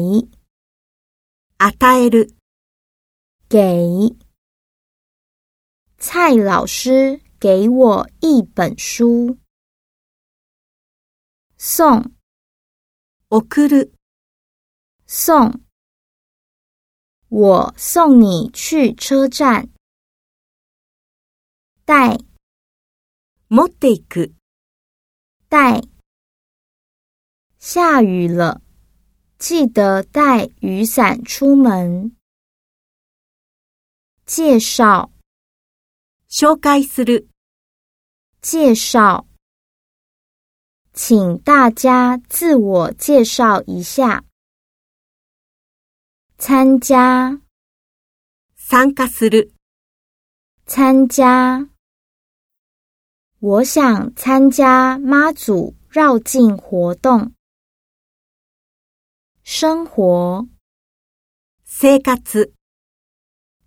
い、与える、给。蔡老师给我一本书。送、送る、送。我送你去车站。带、持っていく、带。下雨了，记得带雨伞出门。介绍、紹介する、介绍。请大家自我介绍一下。参加、参加する、参加。我想参加妈祖绕境活动。生活、生活、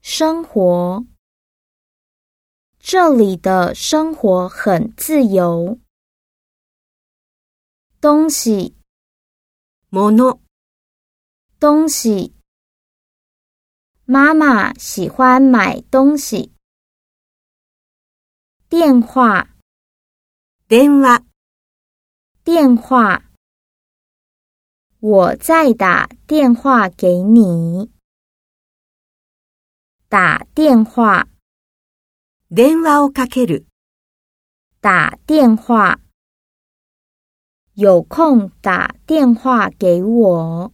生活。这里的生活很自由。东西、物、东西。妈妈喜欢买东西。电话、電話、電話。我再打电话给你。打电话。電話をかける。打电话。有空打电话给我。